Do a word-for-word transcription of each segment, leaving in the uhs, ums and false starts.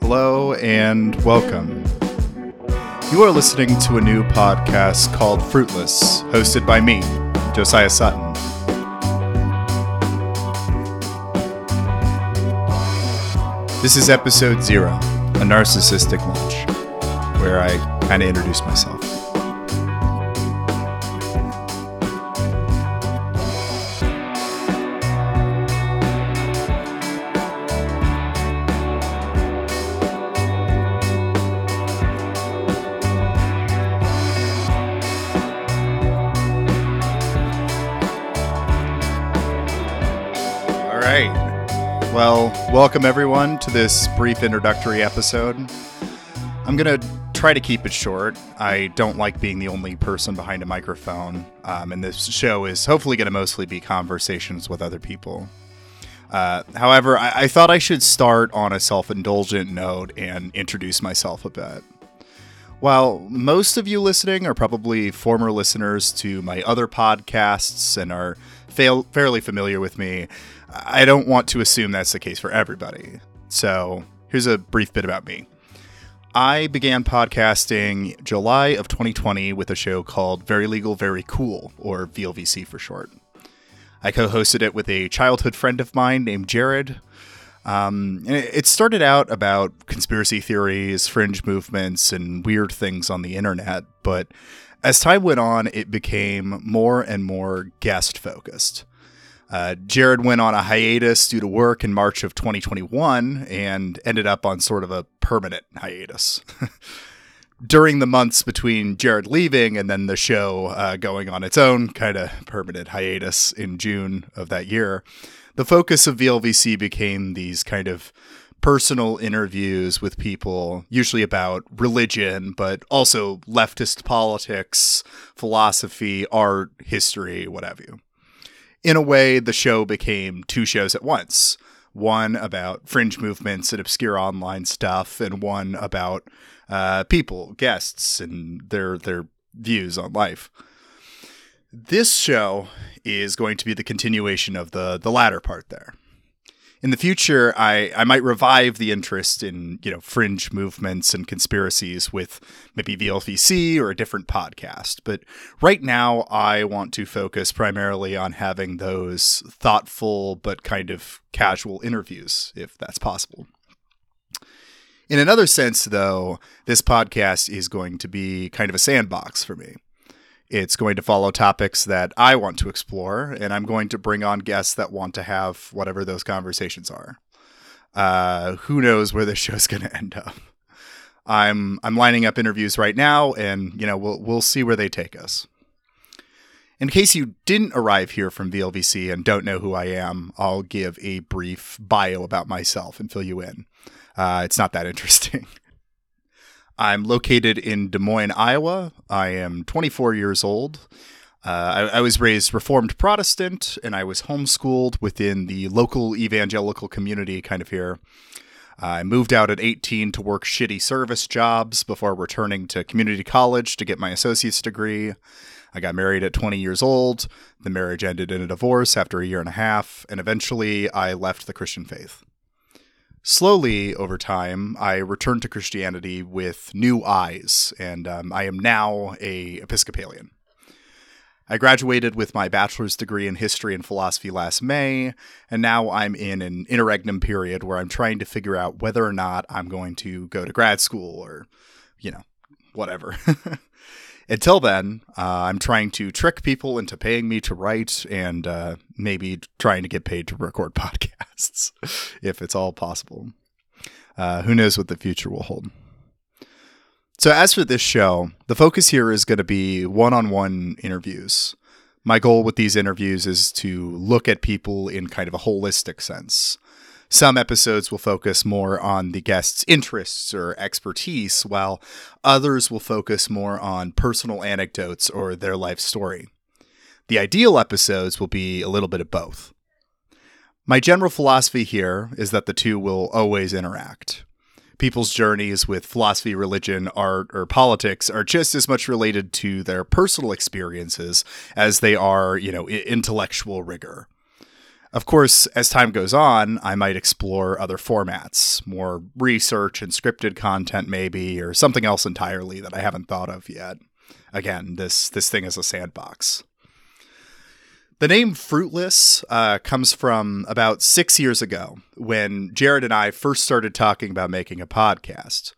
Hello and welcome. You are listening to a new podcast called Fruitless, hosted by me, Josiah Sutton. This is episode zero, a narcissistic launch, where I kind of introduce myself. Well, welcome everyone to this brief introductory episode. I'm going to try to keep it short. I don't like being the only person behind a microphone, um, and this show is hopefully going to mostly be conversations with other people. Uh, however, I-, I thought I should start on a self-indulgent note and introduce myself a bit. While most of you listening are probably former listeners to my other podcasts and are fa- fairly familiar with me, I don't want to assume that's the case for everybody. So here's a brief bit about me. I began podcasting July of twenty twenty with a show called Very Legal, Very Cool, or V L V C for short. I co-hosted it with a childhood friend of mine named Jared. Um, and it started out about conspiracy theories, fringe movements, and weird things on the internet. But as time went on, it became more and more guest-focused. Uh, Jared went on a hiatus due to work in March of twenty twenty-one and ended up on sort of a permanent hiatus. During the months between Jared leaving and then the show uh, going on its own kind of permanent hiatus in June of that year, the focus of V L V C became these kind of personal interviews with people, usually about religion, but also leftist politics, philosophy, art, history, what have you. In a way, the show became two shows at once, one about fringe movements and obscure online stuff, and one about uh, people, guests, and their their views on life. This show is going to be the continuation of the, the latter part there. In the future, I, I might revive the interest in, you know, fringe movements and conspiracies with maybe V L V C or a different podcast. But right now, I want to focus primarily on having those thoughtful but kind of casual interviews, if that's possible. In another sense, though, this podcast is going to be kind of a sandbox for me. It's going to follow topics that I want to explore, and I'm going to bring on guests that want to have whatever those conversations are. Uh, who knows where this show's going to end up? I'm I'm lining up interviews right now, and you know we'll we'll see where they take us. In case you didn't arrive here from V L V C and don't know who I am, I'll give a brief bio about myself and fill you in. Uh, it's not that interesting. I'm located in Des Moines, Iowa. I am twenty-four years old. Uh, I, I was raised Reformed Protestant, and I was homeschooled within the local evangelical community kind of here. I moved out at eighteen to work shitty service jobs before returning to community college to get my associate's degree. I got married at twenty years old. The marriage ended in a divorce after a year and a half, and eventually I left the Christian faith. Slowly, over time, I returned to Christianity with new eyes, and um, I am now a Episcopalian. I graduated with my bachelor's degree in history and philosophy last May, and now I'm in an interregnum period where I'm trying to figure out whether or not I'm going to go to grad school or, you know, whatever. Until then, uh, I'm trying to trick people into paying me to write and uh, maybe trying to get paid to record podcasts, if it's all possible. Uh, who knows what the future will hold. So as for this show, the focus here is going to be one-on-one interviews. My goal with these interviews is to look at people in kind of a holistic sense. Some episodes will focus more on the guest's interests or expertise, while others will focus more on personal anecdotes or their life story. The ideal episodes will be a little bit of both. My general philosophy here is that the two will always interact. people's journeys with philosophy, religion, art, or politics are just as much related to their personal experiences as they are, you know, intellectual rigor. Of course, as time goes on, I might explore other formats, more research and scripted content maybe, or something else entirely that I haven't thought of yet. Again, this this thing is a sandbox. The name Fruitless uh, comes from about six years ago, when Jared and I first started talking about making a podcast.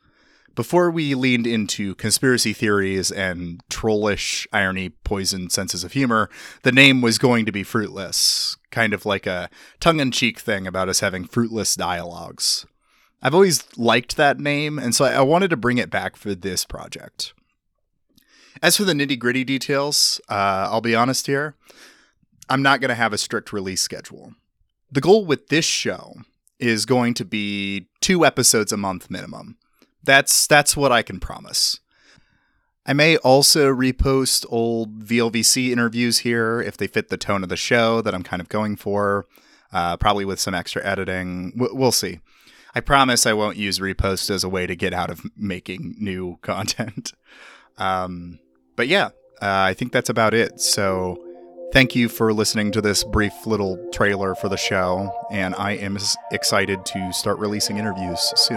Before we leaned into conspiracy theories and trollish, irony-poisoned senses of humor, the name was going to be Fruitless, kind of like a tongue-in-cheek thing about us having fruitless dialogues. I've always liked that name, and so I wanted to bring it back for this project. As for the nitty-gritty details, uh, I'll be honest here. I'm not going to have a strict release schedule. The goal with this show is going to be two episodes a month minimum. That's that's what I can promise. I may also repost old V L V C interviews here if they fit the tone of the show that I'm kind of going for, uh, probably with some extra editing. W- we'll see. I promise I won't use repost as a way to get out of making new content. um, but yeah, uh, I think that's about it. So... Thank you for listening to this brief little trailer for the show, and I am excited to start releasing interviews soon.